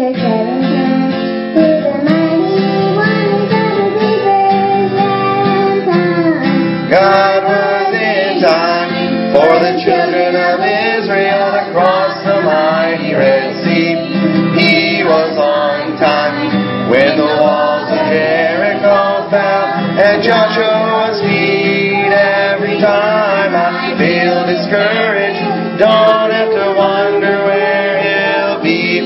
your seven hands. With a mighty one who gathered the birds and time. God was in time for the children of Israel across the mighty Red Sea. He was on time when the walls of Jericho fell and Joshua's feet every time. I feel discouraged. Don't have to wonder where he'll be.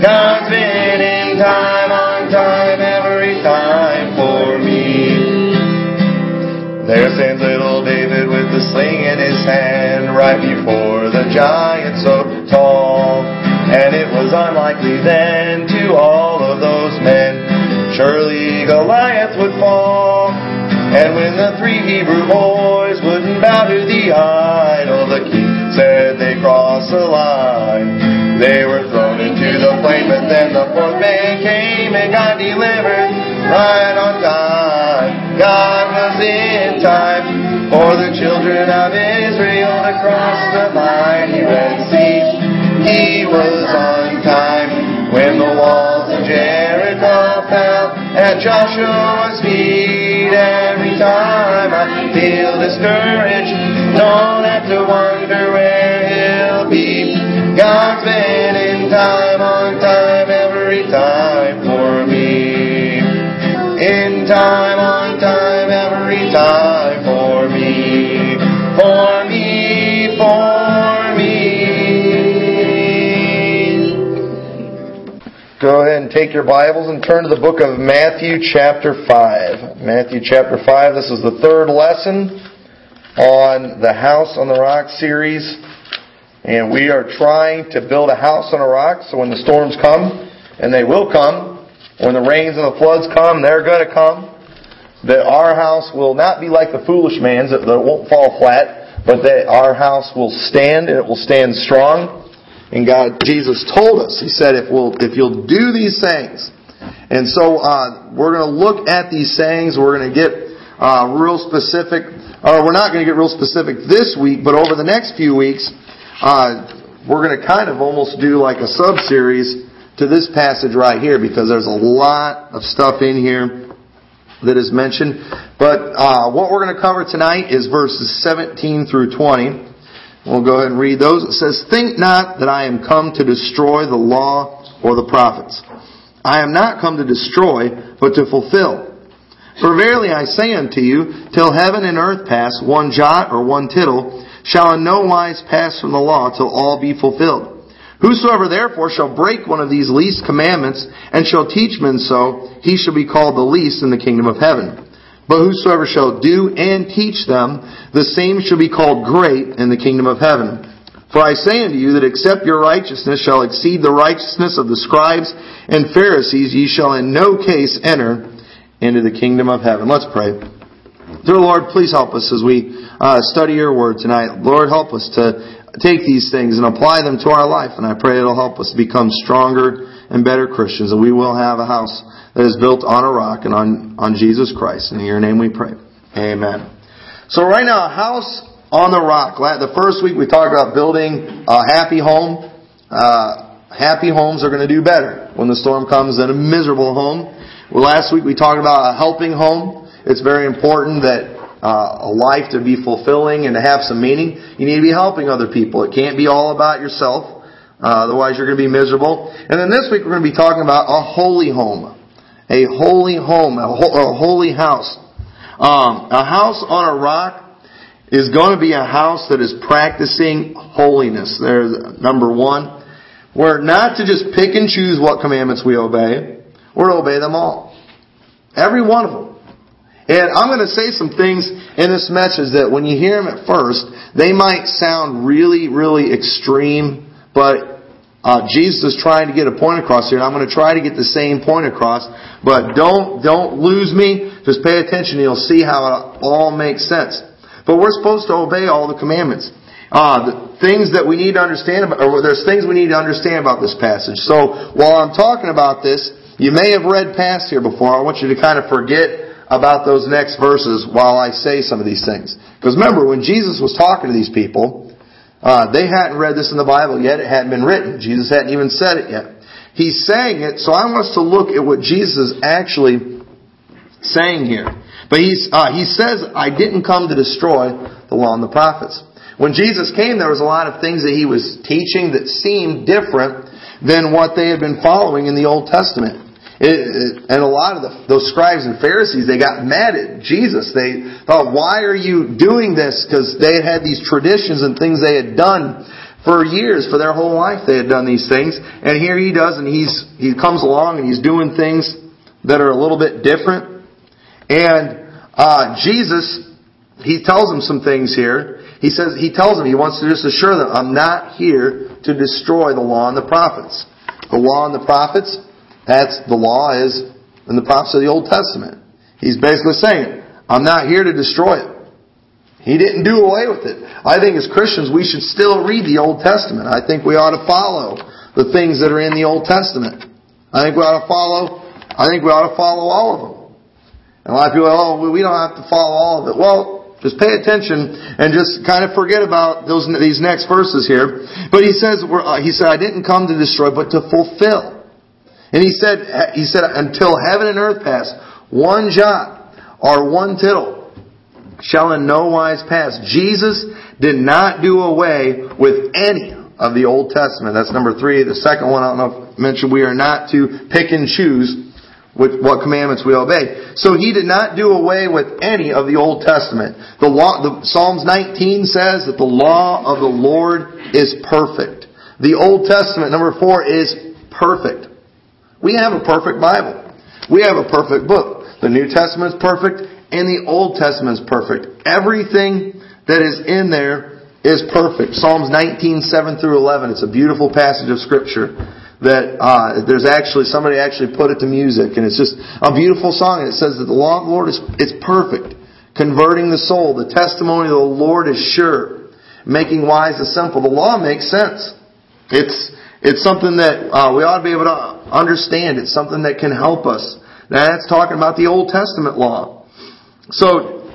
God's been in time, on time, every time for me. There stands little David with the sling in his hand, right before the giant so tall. And it was unlikely then to all of those men, surely Goliath would fall. And when the three Hebrew boys wouldn't bow to the idol, the king said they crossed the line. They were thrown into the plain, but then the fourth man came and got delivered right on time. God was in time for the children of Israel to cross the mighty Red Sea. He was on time when the walls of Jericho fell at Joshua's feet every time. I feel discouraged, don't have to wonder where he'll be. God's been in time, on time, every time for me. In time, on time, every time for me. For me, for me. Go ahead and take your Bibles and turn to the book of Matthew chapter 5. Matthew chapter 5, this is the third lesson on the House on the Rock series. And we are trying to build a house on a rock, so when the storms come, and they will come, when the rains and the floods come, they're going to come, that our house will not be like the foolish man's, that it won't fall flat, but that our house will stand, and it will stand strong. And God, Jesus told us, He said, if you'll do these things. And so we're going to look at these things, we're going to get real specific, or we're not going to get real specific this week, but over the next few weeks, we're going to kind of almost do like a sub-series to this passage right here, because there's a lot of stuff in here that is mentioned. But what we're going to cover tonight is verses 17 through 20. We'll go ahead and read those. It says, "Think not that I am come to destroy the law or the prophets. I am not come to destroy, but to fulfill. For verily I say unto you, till heaven and earth pass, one jot or one tittle shall in no wise pass from the law till all be fulfilled. Whosoever therefore shall break one of these least commandments, and shall teach men so, he shall be called the least in the kingdom of heaven. But whosoever shall do and teach them, the same shall be called great in the kingdom of heaven. For I say unto you that except your righteousness shall exceed the righteousness of the scribes and Pharisees, ye shall in no case enter into the kingdom of heaven." Let's pray. Dear Lord, please help us as we study Your Word tonight. Lord, help us to take these things and apply them to our life. And I pray it'll help us become stronger and better Christians. And we will have a house that is built on a rock and on Jesus Christ. In Your name we pray. Amen. So right now, a house on the rock. The first week we talked about building a happy home. Happy homes are going to do better when the storm comes than a miserable home. Well, last week we talked about a helping home. It's very important that a life to be fulfilling and to have some meaning, you need to be helping other people. It can't be all about yourself. Otherwise you're going to be miserable. And then this week we're going to be talking about a holy home. A holy home. A holy house. A house on a rock is going to be a house that is practicing holiness. There's number one. We're not to just pick and choose what commandments we obey. We're to obey them all. Every one of them. And I'm going to say some things in this message that when you hear them at first, they might sound really, really extreme, but Jesus is trying to get a point across here, and I'm going to try to get the same point across, but don't lose me. Just pay attention, and you'll see how it all makes sense. But we're supposed to obey all the commandments. The things that we need to understand about, or there's things we need to understand about this passage. So while I'm talking about this, you may have read past here before. I want you to kind of forget about those next verses while I say some of these things. Because remember, when Jesus was talking to these people, they hadn't read this in the Bible yet. It hadn't been written. Jesus hadn't even said it yet. He's saying it, so I want us to look at what Jesus is actually saying here. But he says, I didn't come to destroy the law and the prophets. When Jesus came, there was a lot of things that he was teaching that seemed different than what they had been following in the Old Testament. And a lot of those scribes and Pharisees, they got mad at Jesus. They thought, why are you doing this? Because they had these traditions and things they had done for years, for their whole life they had done these things. And here he does, and he comes along and he's doing things that are a little bit different. And Jesus, he tells them some things here. He tells them, he wants to just assure them, I'm not here to destroy the law and the prophets. The law and the prophets, that's the law is in the prophets of the Old Testament. He's basically saying, I'm not here to destroy it. He didn't do away with it. I think as Christians we should still read the Old Testament. I think we ought to follow the things that are in the Old Testament. I think we ought to follow all of them. And a lot of people are, oh, we don't have to follow all of it. Well, just pay attention and just kind of forget about these next verses here. But he said, I didn't come to destroy, but to fulfill. And he said, until heaven and earth pass, one jot or one tittle shall in no wise pass. Jesus did not do away with any of the Old Testament. That's number 3. The second one, I don't know if I mentioned, we are not to pick and choose what commandments we obey. So he did not do away with any of the Old Testament. Psalms 19 says that the law of the Lord is perfect. The Old Testament, number 4, is perfect. We have a perfect Bible. We have a perfect book. The New Testament is perfect. And the Old Testament is perfect. Everything that is in there is perfect. Psalms 19, 7 through 11. It's a beautiful passage of Scripture that there's actually, somebody actually put it to music. And it's just a beautiful song. And it says that the law of the Lord is perfect, converting the soul. The testimony of the Lord is sure, making wise the simple. The law makes sense. It's something that we ought to be able to understand. It's something that can help us. Now, that's talking about the Old Testament law. So,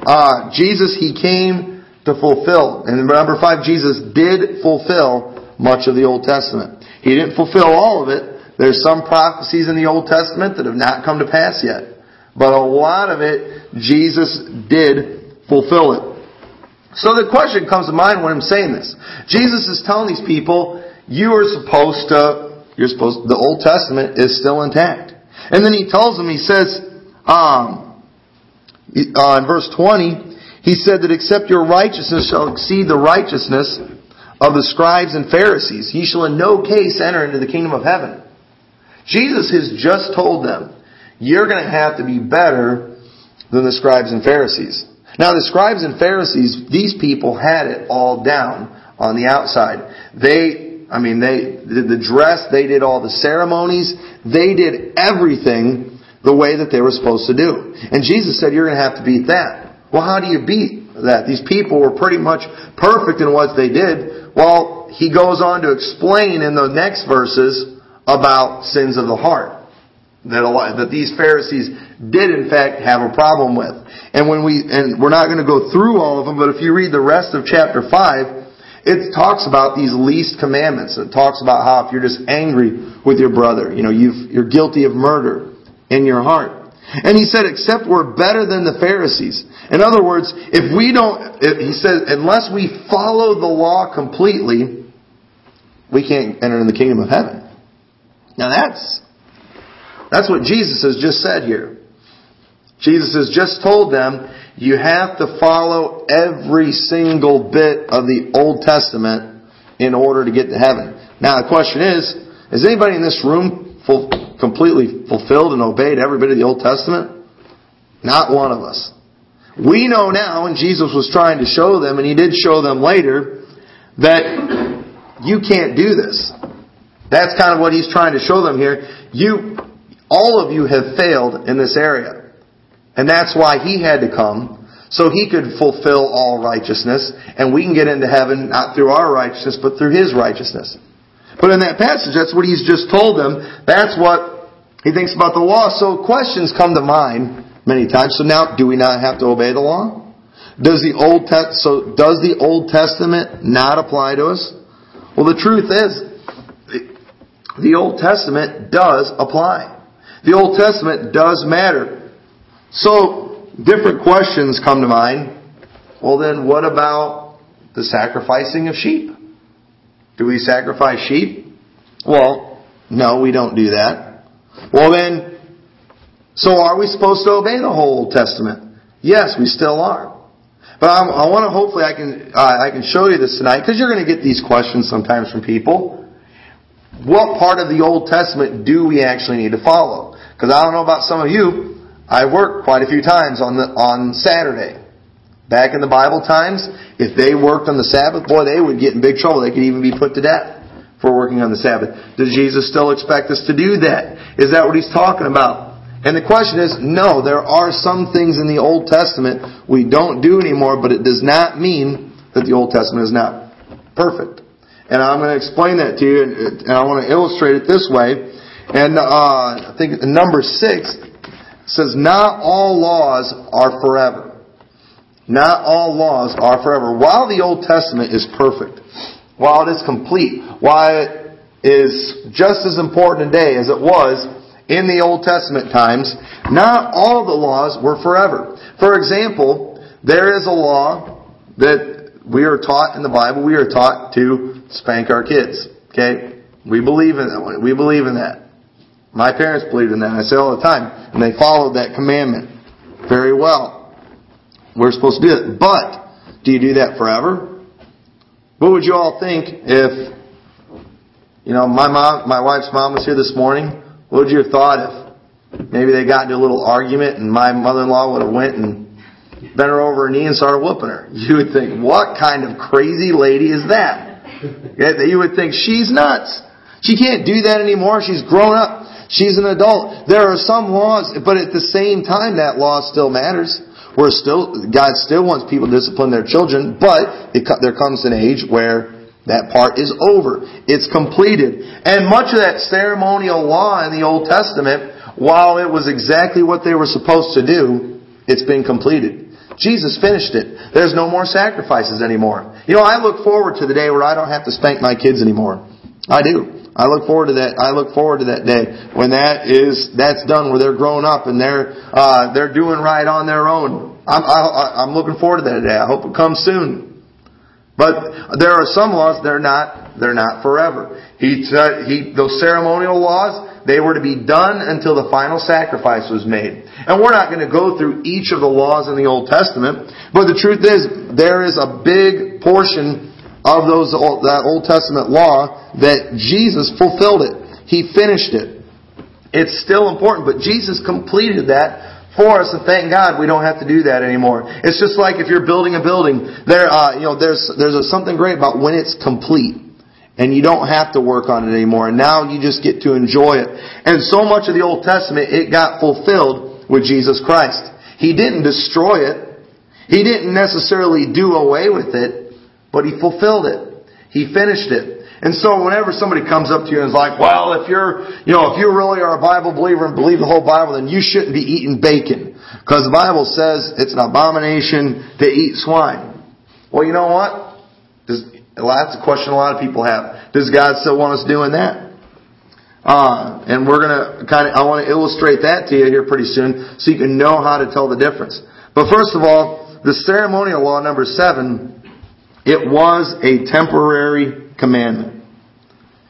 Jesus, He came to fulfill. And number 5, Jesus did fulfill much of the Old Testament. He didn't fulfill all of it. There's some prophecies in the Old Testament that have not come to pass yet. But a lot of it, Jesus did fulfill it. So the question comes to mind when I'm saying this. Jesus is telling these people, the Old Testament is still intact. And then He tells them, He says, in verse 20, He said that except your righteousness shall exceed the righteousness of the scribes and Pharisees, ye shall in no case enter into the kingdom of heaven. Jesus has just told them, you're going to have to be better than the scribes and Pharisees. Now the scribes and Pharisees, these people had it all down on the outside. They did the dress, they did all the ceremonies, they did everything the way that they were supposed to do. And Jesus said, you're going to have to beat that. Well, how do you beat that? These people were pretty much perfect in what they did. Well, He goes on to explain in the next verses about sins of the heart that these Pharisees did in fact have a problem with. And we're not going to go through all of them, but if you read the rest of chapter 5, it talks about these least commandments. It talks about how if you're just angry with your brother, you're guilty of murder in your heart. And He said, except we're better than the Pharisees. In other words, He says, unless we follow the law completely, we can't enter in the kingdom of heaven. Now that's what Jesus has just said here. Jesus has just told them, you have to follow every single bit of the Old Testament in order to get to heaven. Now the question is anybody in this room completely fulfilled and obeyed every bit of the Old Testament? Not one of us. We know now, and Jesus was trying to show them, and He did show them later, that you can't do this. That's kind of what He's trying to show them here. All of you have failed in this area. And that's why He had to come, so He could fulfill all righteousness, and we can get into heaven not through our righteousness, but through His righteousness. But in that passage, that's what He's just told them. That's what He thinks about the law. So questions come to mind many times. So now, do we not have to obey the law? Does the Old Testament not apply to us? Well, the truth is, the Old Testament does apply. The Old Testament does matter. So, different questions come to mind. Well then, what about the sacrificing of sheep? Do we sacrifice sheep? Well, no, we don't do that. Well then, so are we supposed to obey the whole Old Testament? Yes, we still are. But I want to, hopefully I can show you this tonight, because you're going to get these questions sometimes from people. What part of the Old Testament do we actually need to follow? Because I don't know about some of you, I worked quite a few times on Saturday. Back in the Bible times, if they worked on the Sabbath, boy, they would get in big trouble. They could even be put to death for working on the Sabbath. Does Jesus still expect us to do that? Is that what He's talking about? And the question is, no, there are some things in the Old Testament we don't do anymore, but it does not mean that the Old Testament is not perfect. And I'm going to explain that to you, and I want to illustrate it this way. And I think number 6 says, not all laws are forever. Not all laws are forever. While the Old Testament is perfect, while it is complete, while it is just as important today as it was in the Old Testament times, not all the laws were forever. For example, there is a law that we are taught in the Bible, we are taught to spank our kids. Okay? We believe in that one. We believe in that. My parents believed in that, and I say all the time. And they followed that commandment very well. We're supposed to do it. But, do you do that forever? What would you all think if, my wife's mom was here this morning? What would you have thought if maybe they got into a little argument and my mother-in-law would have went and bent her over her knee and started whooping her? You would think, what kind of crazy lady is that? You would think, she's nuts. She can't do that anymore. She's grown up. She's an adult. There are some laws, but at the same time, that law still matters. God still wants people to discipline their children, but there comes an age where that part is over. It's completed. And much of that ceremonial law in the Old Testament, while it was exactly what they were supposed to do, it's been completed. Jesus finished it. There's no more sacrifices anymore. I look forward to the day where I don't have to spank my kids anymore. I do. I look forward to that. I look forward to that day when that's done, where they're grown up and they're doing right on their own. I'm looking forward to that day. I hope it comes soon. But there are some laws, they're not forever. Those ceremonial laws, they were to be done until the final sacrifice was made. And we're not going to go through each of the laws in the Old Testament, but the truth is, there is a big portion of that Old Testament law that Jesus fulfilled it. He finished it. It's still important, but Jesus completed that for us, and thank God we don't have to do that anymore. It's just like if you're building a building, there's something great about when it's complete, and you don't have to work on it anymore. And now you just get to enjoy it. And so much of the Old Testament, it got fulfilled with Jesus Christ. He didn't destroy it. He didn't necessarily do away with it, but He fulfilled it. He finished it. And so whenever somebody comes up to you and is like, well, if you really are a Bible believer and believe the whole Bible, then you shouldn't be eating bacon. Because the Bible says it's an abomination to eat swine. Well, you know what? That's a question a lot of people have. Does God still want us doing that? And we're going to I want to illustrate that to you here pretty soon so you can know how to tell the difference. But first of all, the ceremonial law number 7, it was a temporary commandment.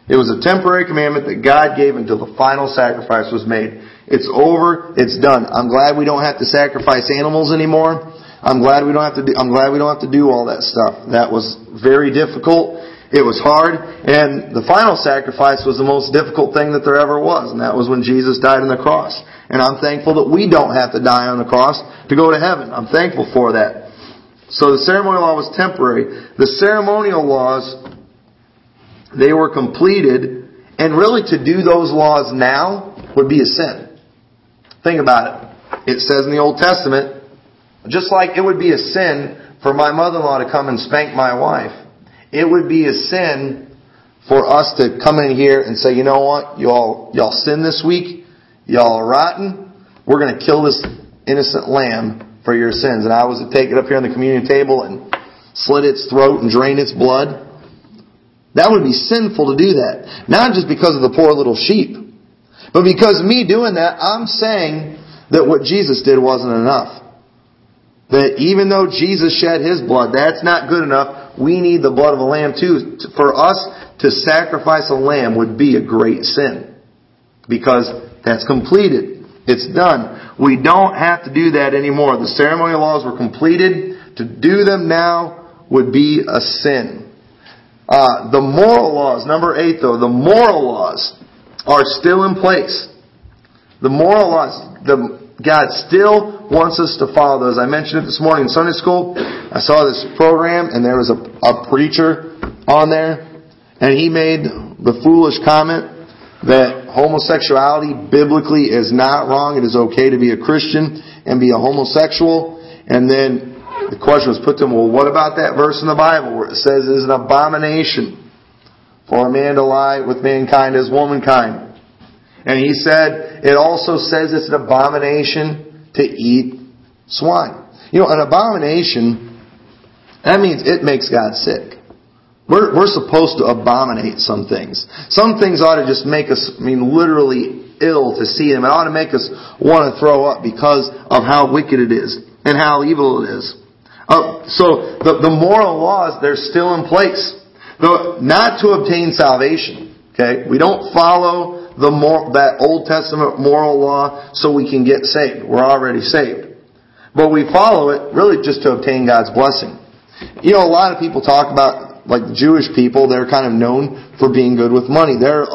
It was a temporary commandment that God gave until the final sacrifice was made. It's over. It's done. I'm glad we don't have to sacrifice animals anymore. I'm glad we don't have to do all that stuff. That was very difficult. It was hard. And the final sacrifice was the most difficult thing that there ever was. And that was when Jesus died on the cross. And I'm thankful that we don't have to die on the cross to go to heaven. I'm thankful for that. So the ceremonial law was temporary. The ceremonial laws, they were completed, and really to do those laws now would be a sin. Think about it. It says in the Old Testament, just like it would be a sin for my mother-in-law to come and spank my wife, it would be a sin for us to come in here and say, you know what, y'all sinned this week, y'all are rotten, we're going to kill this innocent lamb for your sins. And I was to take it up here on the communion table and slit its throat and drain its blood. That would be sinful to do that. Not just because of the poor little sheep, but because me doing that, I'm saying that what Jesus did wasn't enough. That even though Jesus shed His blood, that's not good enough. We need the blood of a lamb too. For us to sacrifice a lamb would be a great sin. Because that's completed. It's done. We don't have to do that anymore. The ceremonial laws were completed. To do them now would be a sin. The moral laws, number 8 though, the moral laws are still in place. The moral laws, God still wants us to follow those. I mentioned it this morning in Sunday school. I saw this program and there was a preacher on there, and he made the foolish comment that homosexuality biblically is not wrong. It is okay to be a Christian and be a homosexual. And then the question was put to him, well, what about that verse in the Bible where it says it is an abomination for a man to lie with mankind as womankind? And he said, it also says it's an abomination to eat swine. You know, an abomination, that means it makes God sick. We're supposed to abominate some things. Some things ought to just make us, literally ill to see them. It ought to make us want to throw up because of how wicked it is and how evil it is. So the moral laws, they're still in place. Though not to obtain salvation. Okay, we don't follow that Old Testament moral law so we can get saved. We're already saved, but we follow it really just to obtain God's blessing. You know, a lot of people talk about, like, the Jewish people. They're kind of known for being good with money. They're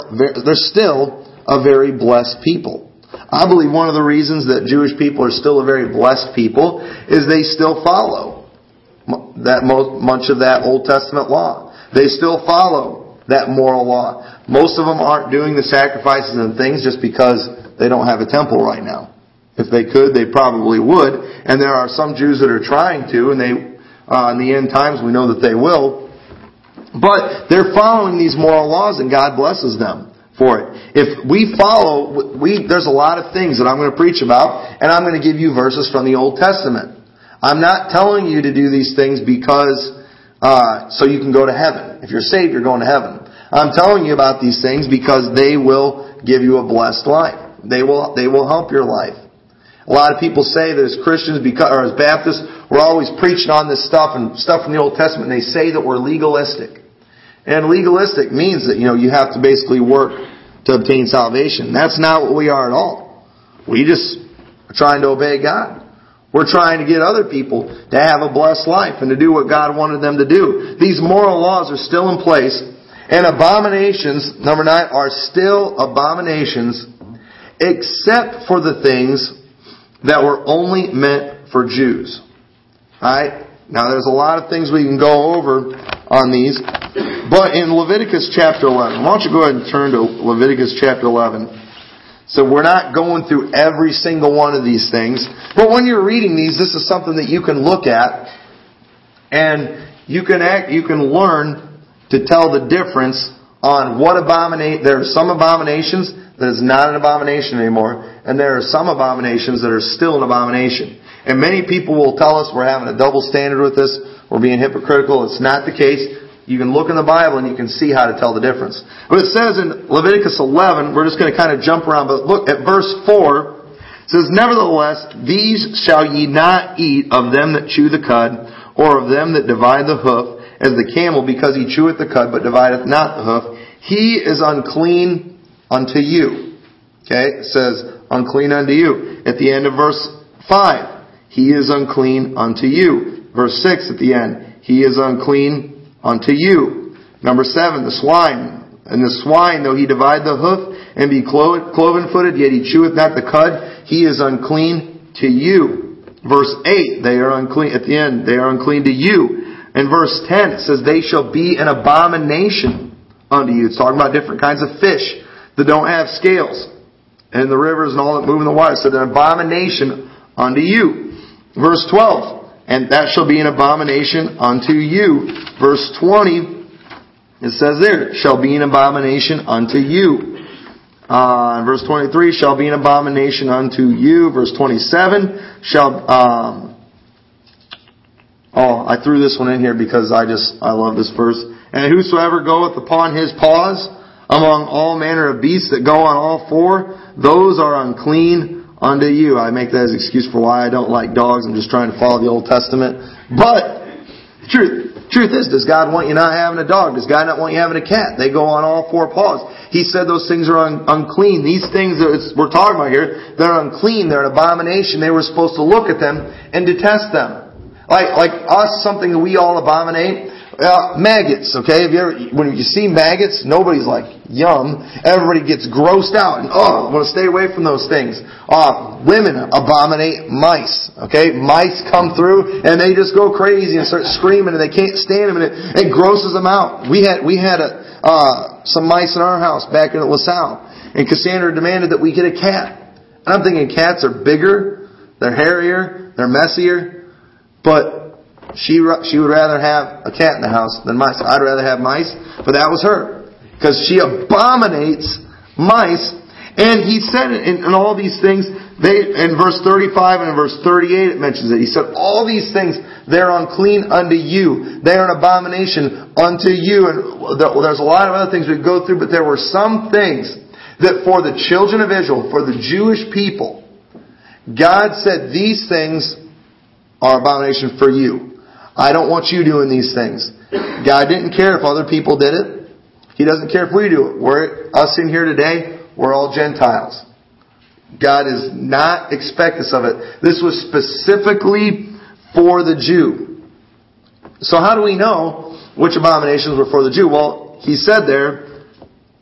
still a very blessed people. I believe one of the reasons that Jewish people are still a very blessed people is they still follow that much of that Old Testament law. They still follow that moral law. Most of them aren't doing the sacrifices and things just because they don't have a temple right now. If they could, they probably would. And there are some Jews that are trying to, and in the end times, we know that they will. But they're following these moral laws, and God blesses them for it. If we follow, there's a lot of things that I'm going to preach about, and I'm going to give you verses from the Old Testament. I'm not telling you to do these things because so you can go to heaven. If you're saved, you're going to heaven. I'm telling you about these things because they will give you a blessed life. They will help your life. A lot of people say that as Christians, or as Baptists, we're always preaching on this stuff and stuff from the Old Testament. And they say that we're legalistic. And legalistic means that, you have to basically work to obtain salvation. That's not what we are at all. We just are trying to obey God. We're trying to get other people to have a blessed life and to do what God wanted them to do. These moral laws are still in place. And abominations, number 9, are still abominations except for the things that were only meant for Jews. Alright? Now there's a lot of things we can go over on these. But in Leviticus chapter 11, why don't you go ahead and turn to Leviticus chapter 11. So we're not going through every single one of these things. But when you're reading these, this is something that you can look at. And you can learn to tell the difference on what abominate. There are some abominations that is not an abomination anymore. And there are some abominations that are still an abomination. And many people will tell us we're having a double standard with this. We're being hypocritical. It's not the case. You can look in the Bible and you can see how to tell the difference. But it says in Leviticus 11, we're just going to kind of jump around, but look at verse 4. It says, nevertheless, these shall ye not eat of them that chew the cud, or of them that divide the hoof, as the camel, because he cheweth the cud, but divideth not the hoof. He is unclean unto you. Okay, it says, unclean unto you. At the end of verse 5, he is unclean unto you. Verse 6 at the end, he is unclean unto you. Number 7, the swine. And the swine, though he divide the hoof and be cloven-footed, yet he cheweth not the cud, he is unclean to you. Verse 8, they are unclean. At the end, they are unclean to you. And verse 10, it says, they shall be an abomination unto you. It's talking about different kinds of fish that don't have scales, and the rivers and all that move in the water. So they're an abomination unto you. Verse 12, and that shall be an abomination unto you. Verse 20, it says there, shall be an abomination unto you. Verse 23, shall be an abomination unto you. Verse 27, I threw this one in here because I love this verse. And whosoever goeth upon his paws among all manner of beasts that go on all four, those are unclean unto you. I make that as an excuse for why I don't like dogs. I'm just trying to follow the Old Testament. But the truth is, does God want you not having a dog? Does God not want you having a cat? They go on all four paws. He said those things are unclean. These things that we're talking about here, they're unclean. They're an abomination. They were supposed to look at them and detest them. Like us, something that we all abominate. Maggots, okay? When you see maggots, nobody's like, yum. Everybody gets grossed out. And, oh, I want to stay away from those things. Women abominate mice, okay? Mice come through and they just go crazy and start screaming and they can't stand them and it grosses them out. We had some mice in our house back in LaSalle, and Cassandra demanded that we get a cat. And I'm thinking cats are bigger, they're hairier, they're messier, but She would rather have a cat in the house than mice. I'd rather have mice, but that was her. Because she abominates mice. And he said in all these things, in verse 35 and in verse 38 it mentions it. He said, all these things, they're unclean unto you. They are an abomination unto you. And there's a lot of other things we go through, but there were some things that for the children of Israel, for the Jewish people, God said these things are abomination for you. I don't want you doing these things. God didn't care if other people did it. He doesn't care if we do it. Us in here today, we're all Gentiles. God does not expect us of it. This was specifically for the Jew. So how do we know which abominations were for the Jew? Well, he said there,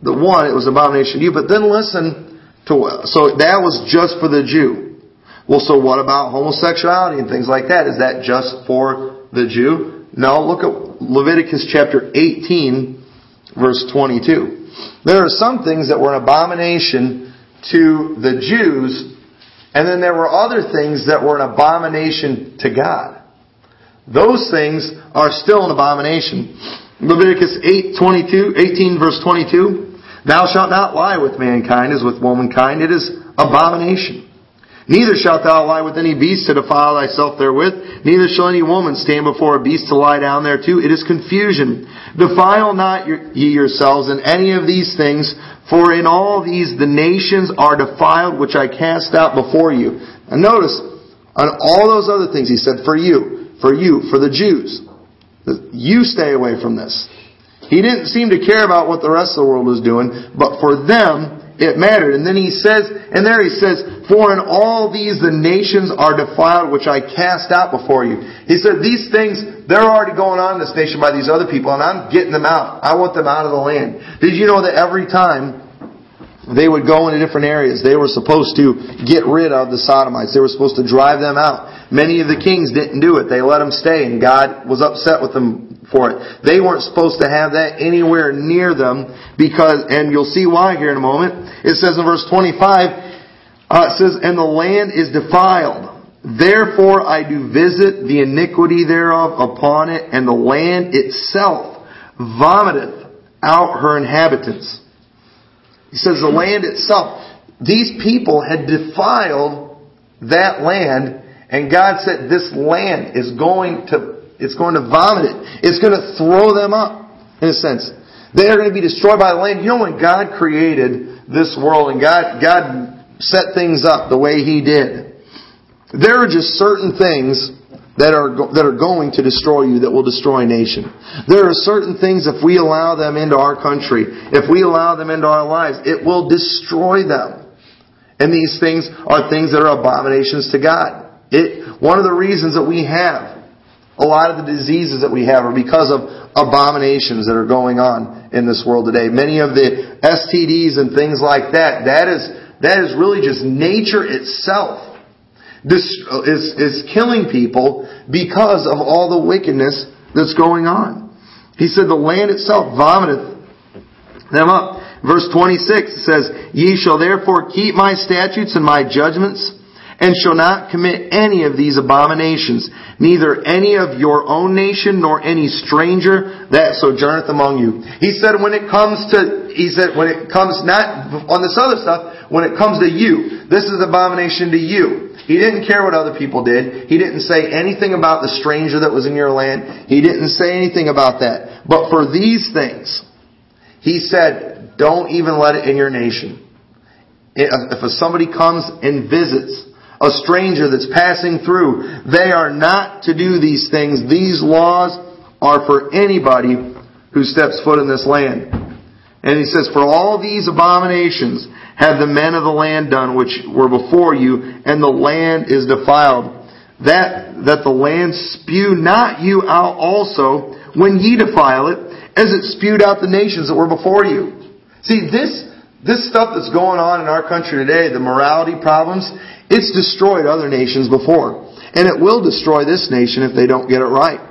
the one, it was an abomination to you. But then listen to, so that was just for the Jew. Well, so what about homosexuality and things like that? Is that just for the Jew? Now look at Leviticus chapter 18, verse 22. There are some things that were an abomination to the Jews, and then there were other things that were an abomination to God. Those things are still an abomination. Leviticus 18, verse 22. Thou shalt not lie with mankind as with womankind. It is abomination. Neither shalt thou lie with any beast to defile thyself therewith. Neither shall any woman stand before a beast to lie down thereto. It is confusion. Defile not ye yourselves in any of these things, for in all these the nations are defiled, which I cast out before you. And notice, on all those other things he said, for you, for the Jews. You stay away from this. He didn't seem to care about what the rest of the world was doing, but for them, it mattered. And then he says, for in all these the nations are defiled, which I cast out before you. He said, these things, they're already going on in this nation by these other people, and I'm getting them out. I want them out of the land. Did you know that every time they would go into different areas, they were supposed to get rid of the Sodomites. They were supposed to drive them out. Many of the kings didn't do it. They let them stay, and God was upset with them for it. They weren't supposed to have that anywhere near them, and you'll see why here in a moment. It says in verse 25, it says, and the land is defiled. Therefore I do visit the iniquity thereof upon it, and the land itself vomiteth out her inhabitants. He says the land itself. These people had defiled that land, and God said this land is going to vomit it. It's going to throw them up, in a sense. They are going to be destroyed by the land. You know, when God created this world and God set things up the way He did, there are just certain things that are going to destroy you, that will destroy a nation. There are certain things, if we allow them into our country, if we allow them into our lives, it will destroy them. And these things are things that are abominations to God. One of the reasons that we have a lot of the diseases that we have are because of abominations that are going on in this world today. Many of the STDs and things like that, that is really just nature itself. This is killing people because of all the wickedness that's going on. He said the land itself vomiteth them up. Verse 26 says, Ye shall therefore keep my statutes and my judgments, and shall not commit any of these abominations, neither any of your own nation nor any stranger that sojourneth among you. He said when it comes not on this other stuff, when it comes to you, this is abomination to you. He didn't care what other people did. He didn't say anything about the stranger that was in your land. He didn't say anything about that. But for these things, he said, don't even let it in your nation. If somebody comes and visits, a stranger that's passing through, they are not to do these things. These laws are for anybody who steps foot in this land. And he says, for all these abominations have the men of the land done, which were before you, and the land is defiled. That the land spew not you out also when ye defile it, as it spewed out the nations that were before you. See, this stuff that's going on in our country today, the morality problems, it's destroyed other nations before. And it will destroy this nation if they don't get it right.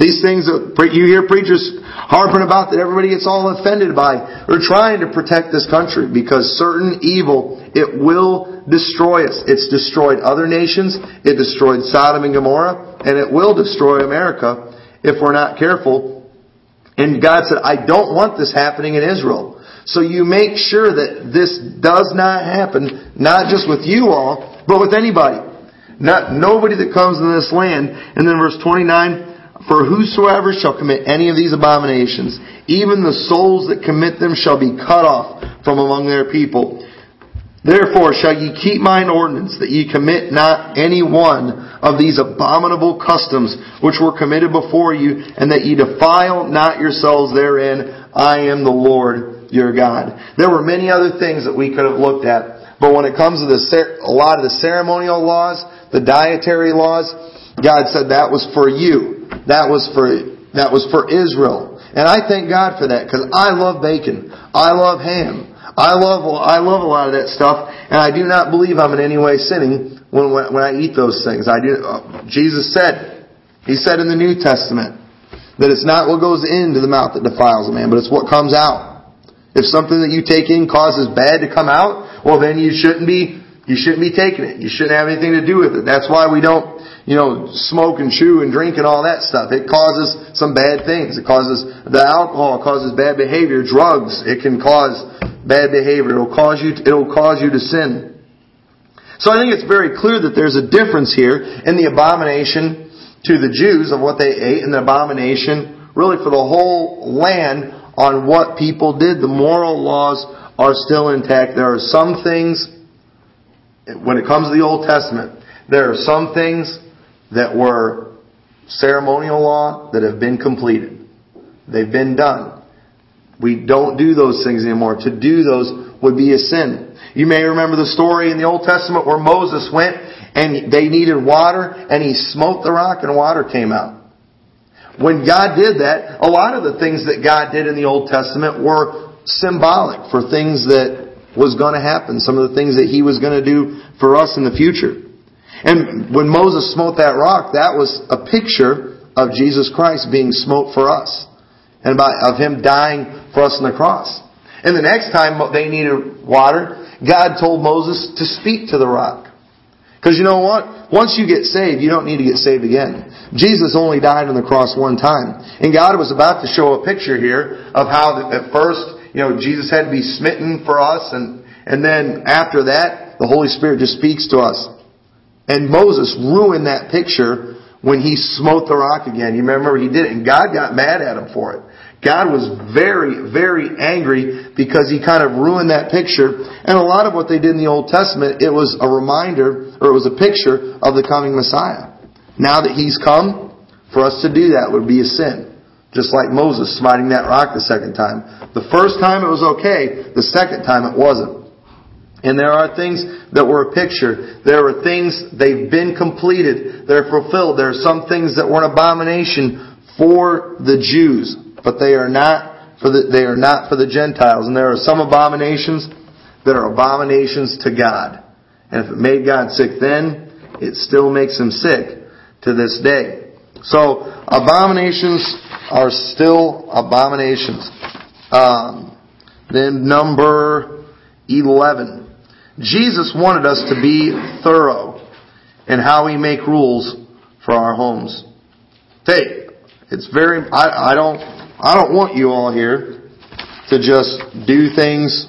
These things that you hear preachers harping about that everybody gets all offended by, they're trying to protect this country because certain evil, it will destroy us. It's destroyed other nations. It destroyed Sodom and Gomorrah. And it will destroy America if we're not careful. And God said, I don't want this happening in Israel. So you make sure that this does not happen, not just with you all, but with anybody. Nobody that comes in this land. And then verse 29, for whosoever shall commit any of these abominations, even the souls that commit them shall be cut off from among their people. Therefore shall ye keep mine ordinance, that ye commit not any one of these abominable customs which were committed before you, and that ye defile not yourselves therein. I am the Lord your God. There were many other things that we could have looked at, but when it comes to a lot of the ceremonial laws, the dietary laws, God said that was for you. That was for Israel. And I thank God for that, because I love bacon. I love ham. I love a lot of that stuff, and I do not believe I'm in any way sinning when I eat those things. I do. Jesus said, He said in the New Testament, that it's not what goes into the mouth that defiles a man, but it's what comes out. If something that you take in causes bad to come out, well then you shouldn't be taking it. You shouldn't have anything to do with it. That's why we don't, smoke and chew and drink and all that stuff. It causes some bad things. It causes the alcohol, it causes bad behavior, drugs, it can cause bad behavior. It'll cause you to sin. So I think it's very clear that there's a difference here in the abomination to the Jews of what they ate and the abomination really for the whole land on what people did. The moral laws are still intact. There are some things, when it comes to the Old Testament, there are some things that were ceremonial law that have been completed. They've been done. We don't do those things anymore. To do those would be a sin. You may remember the story in the Old Testament where Moses went and they needed water and he smote the rock and water came out. When God did that, a lot of the things that God did in the Old Testament were symbolic for things that was going to happen, some of the things that He was going to do for us in the future. And when Moses smote that rock, that was a picture of Jesus Christ being smote for us and of Him dying for us on the cross. And the next time they needed water, God told Moses to speak to the rock. Because you know what? Once you get saved, you don't need to get saved again. Jesus only died on the cross one time. And God was about to show a picture here of how at first, Jesus had to be smitten for us. And then after that, the Holy Spirit just speaks to us. And Moses ruined that picture when he smote the rock again. You remember he did it. And God got mad at him for it. God was very, very angry because He kind of ruined that picture. And a lot of what they did in the Old Testament, it was a reminder, or it was a picture of the coming Messiah. Now that He's come, for us to do that would be a sin. Just like Moses smiting that rock the second time. The first time it was okay, the second time it wasn't. And there are things that were a picture. There were things, they've been completed. They're fulfilled. There are some things that were an abomination for the Jews. But they are not for the Gentiles. And there are some abominations that are abominations to God. And if it made God sick then, it still makes Him sick to this day. So, abominations are still abominations. Then number 11. Jesus wanted us to be thorough in how we make rules for our homes. I don't want you all here to just do things,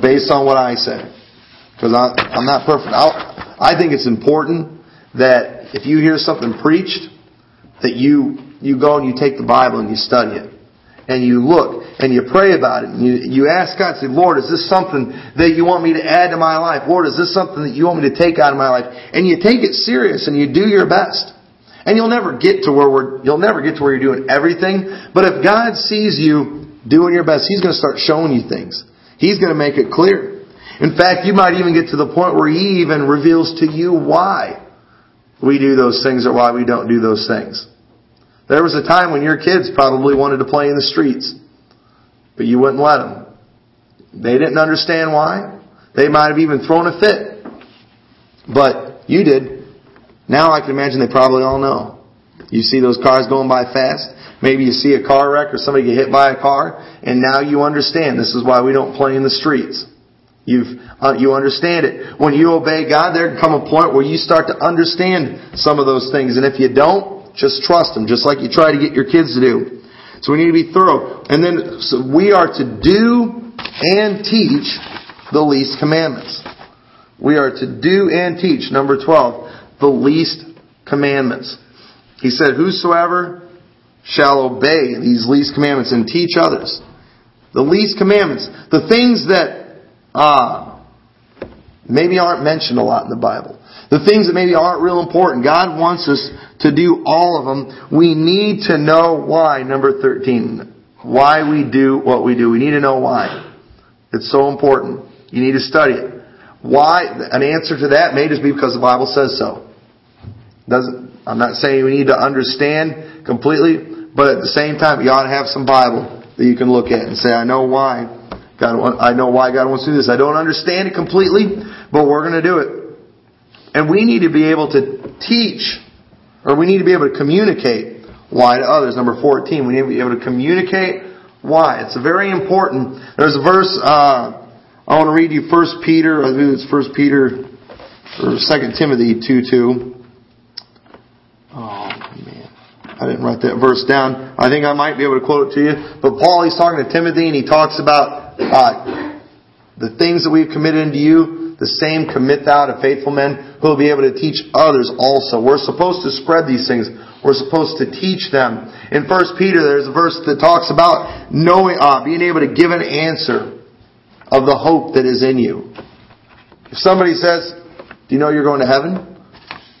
based on what I say, because I'm not perfect. I'll, I think it's important that if you hear something preached, that you go and you take the Bible and you study it. And you look and you pray about it. And you ask God, say, Lord, is this something that you want me to add to my life? Lord, is this something that you want me to take out of my life? And you take it serious and you do your best. And you'll never get to where you're doing everything. But if God sees you doing your best, He's going to start showing you things. He's going to make it clear. In fact, you might even get to the point where He even reveals to you why we do those things or why we don't do those things. There was a time when your kids probably wanted to play in the streets, but you wouldn't let them. They didn't understand why. They might have even thrown a fit. But you did. Now I can imagine they probably all know. You see those cars going by fast. Maybe you see a car wreck or somebody get hit by a car, and now you understand this is why we don't play in the streets. You understand it. When you obey God, there can come a point where you start to understand some of those things. And if you don't, just trust Him, just like you try to get your kids to do. So we need to be thorough. And then so we are to do and teach the least commandments. We are to do and teach, number 12, the least commandments. He said, whosoever shall obey these least commandments and teach others. The least commandments. The things that maybe aren't mentioned a lot in the Bible. The things that maybe aren't real important. God wants us to do all of them. We need to know why. Number 13. Why we do what we do. We need to know why. It's so important. You need to study it. Why? An answer to that may just be because the Bible says so. I'm not saying we need to understand completely, but at the same time, you ought to have some Bible that you can look at and say, I know why God wants to do this. I don't understand it completely, but we're going to do it. And we need to be able to teach, or we need to be able to communicate why to others. Number 14, we need to be able to communicate why. It's very important. There's a verse, I want to read you 1 Peter, I believe it's 1 Peter, or 2 Timothy 2:2. Oh, man. I didn't write that verse down. I think I might be able to quote it to you. But Paul, he's talking to Timothy, and he talks about the things that we've committed unto you. The same commit thou to faithful men who will be able to teach others also. We're supposed to spread these things. We're supposed to teach them. In 1 Peter, there's a verse that talks about knowing, being able to give an answer of the hope that is in you. If somebody says, do you know you're going to heaven?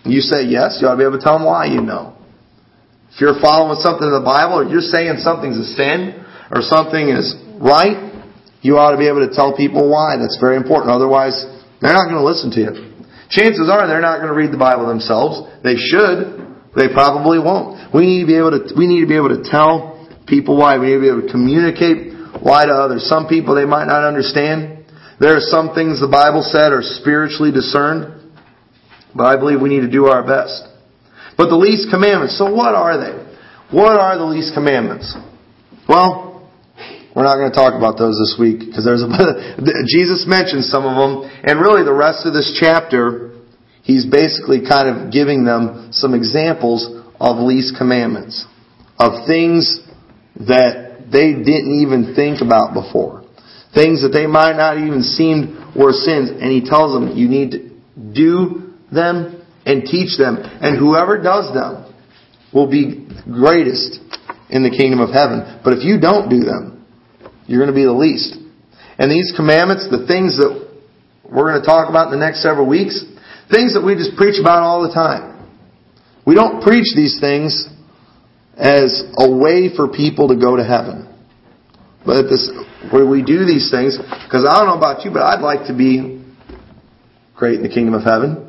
And you say yes, you ought to be able to tell them why you know. If you're following something in the Bible, or you're saying something's a sin, or something is right, you ought to be able to tell people why. That's very important. Otherwise, they're not going to listen to you. Chances are they're not going to read the Bible themselves. They should. They probably won't. We need to be able to tell people why. We need to be able to communicate why to others. Some people, they might not understand. There are some things the Bible said are spiritually discerned. But I believe we need to do our best. But the least commandments. So what are they? What are the least commandments? Well, we're not going to talk about those this week because Jesus mentions some of them, and really the rest of this chapter, he's basically kind of giving them some examples of least commandments, of things that they didn't even think about before, things that they might not even seemed were sins, and he tells them you need to do them and teach them, and whoever does them will be greatest in the kingdom of heaven. But if you don't do them, you're going to be the least. And these commandments, the things that we're going to talk about in the next several weeks, things that we just preach about all the time. We don't preach these things as a way for people to go to heaven. But we do these things, because I don't know about you, but I'd like to be great in the kingdom of heaven.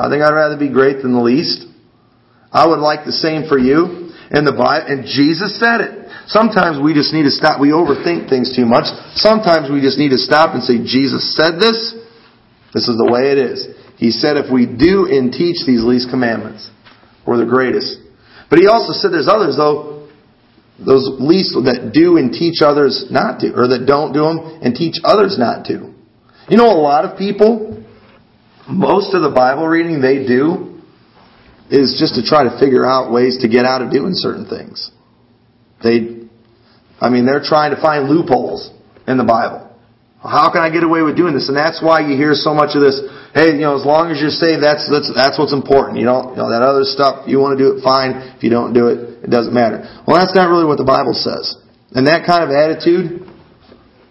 I think I'd rather be great than the least. I would like the same for you. And the Bible, and Jesus said it. Sometimes we just need to stop. We overthink things too much. Sometimes we just need to stop and say, Jesus said this. This is the way it is. He said if we do and teach these least commandments, we're the greatest. But He also said there's others, though, those least that do and teach others not to, or that don't do them and teach others not to. You know, a lot of people, most of the Bible reading they do is just to try to figure out ways to get out of doing certain things. They're trying to find loopholes in the Bible. How can I get away with doing this? And that's why you hear so much of this, hey, you know, as long as you're saved, that's what's important. You don't, you know, that other stuff, you want to do it, fine. If you don't do it, it doesn't matter. Well, that's not really what the Bible says. And that kind of attitude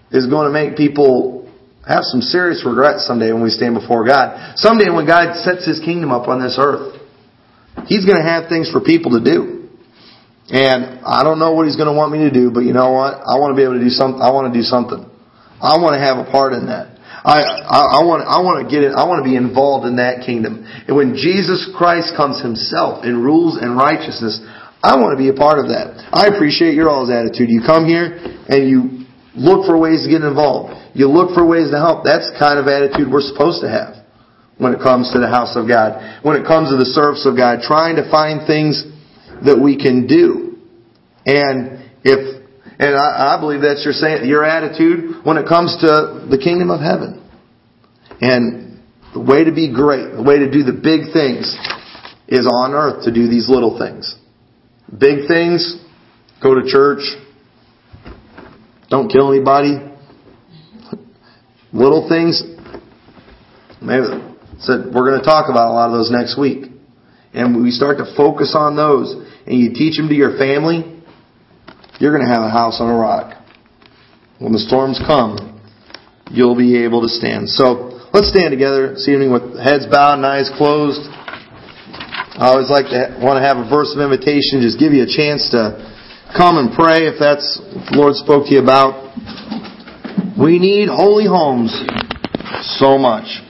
is going to make people have some serious regrets someday when we stand before God. Someday when God sets His kingdom up on this earth, He's going to have things for people to do. And I don't know what He's going to want me to do, but you know what? I want to be able to do something. I want to do something. I want to have a part in that. I want to get it. I want to be involved in that kingdom. And when Jesus Christ comes Himself and rules in righteousness, I want to be a part of that. I appreciate your all's attitude. You come here and you look for ways to get involved. You look for ways to help. That's the kind of attitude we're supposed to have when it comes to the house of God, when it comes to the service of God, trying to find things that we can do. And I believe that's your attitude when it comes to the kingdom of heaven. And the way to be great, the way to do the big things, is on earth to do these little things. Big things, go to church, don't kill anybody. Little things, maybe said we're going to talk about a lot of those next week. And we start to focus on those, and you teach them to your family, you're going to have a house on a rock. When the storms come, you'll be able to stand. So, let's stand together this evening with heads bowed and eyes closed. I always like to want to have a verse of invitation, just give you a chance to come and pray if that's what the Lord spoke to you about. We need holy homes so much.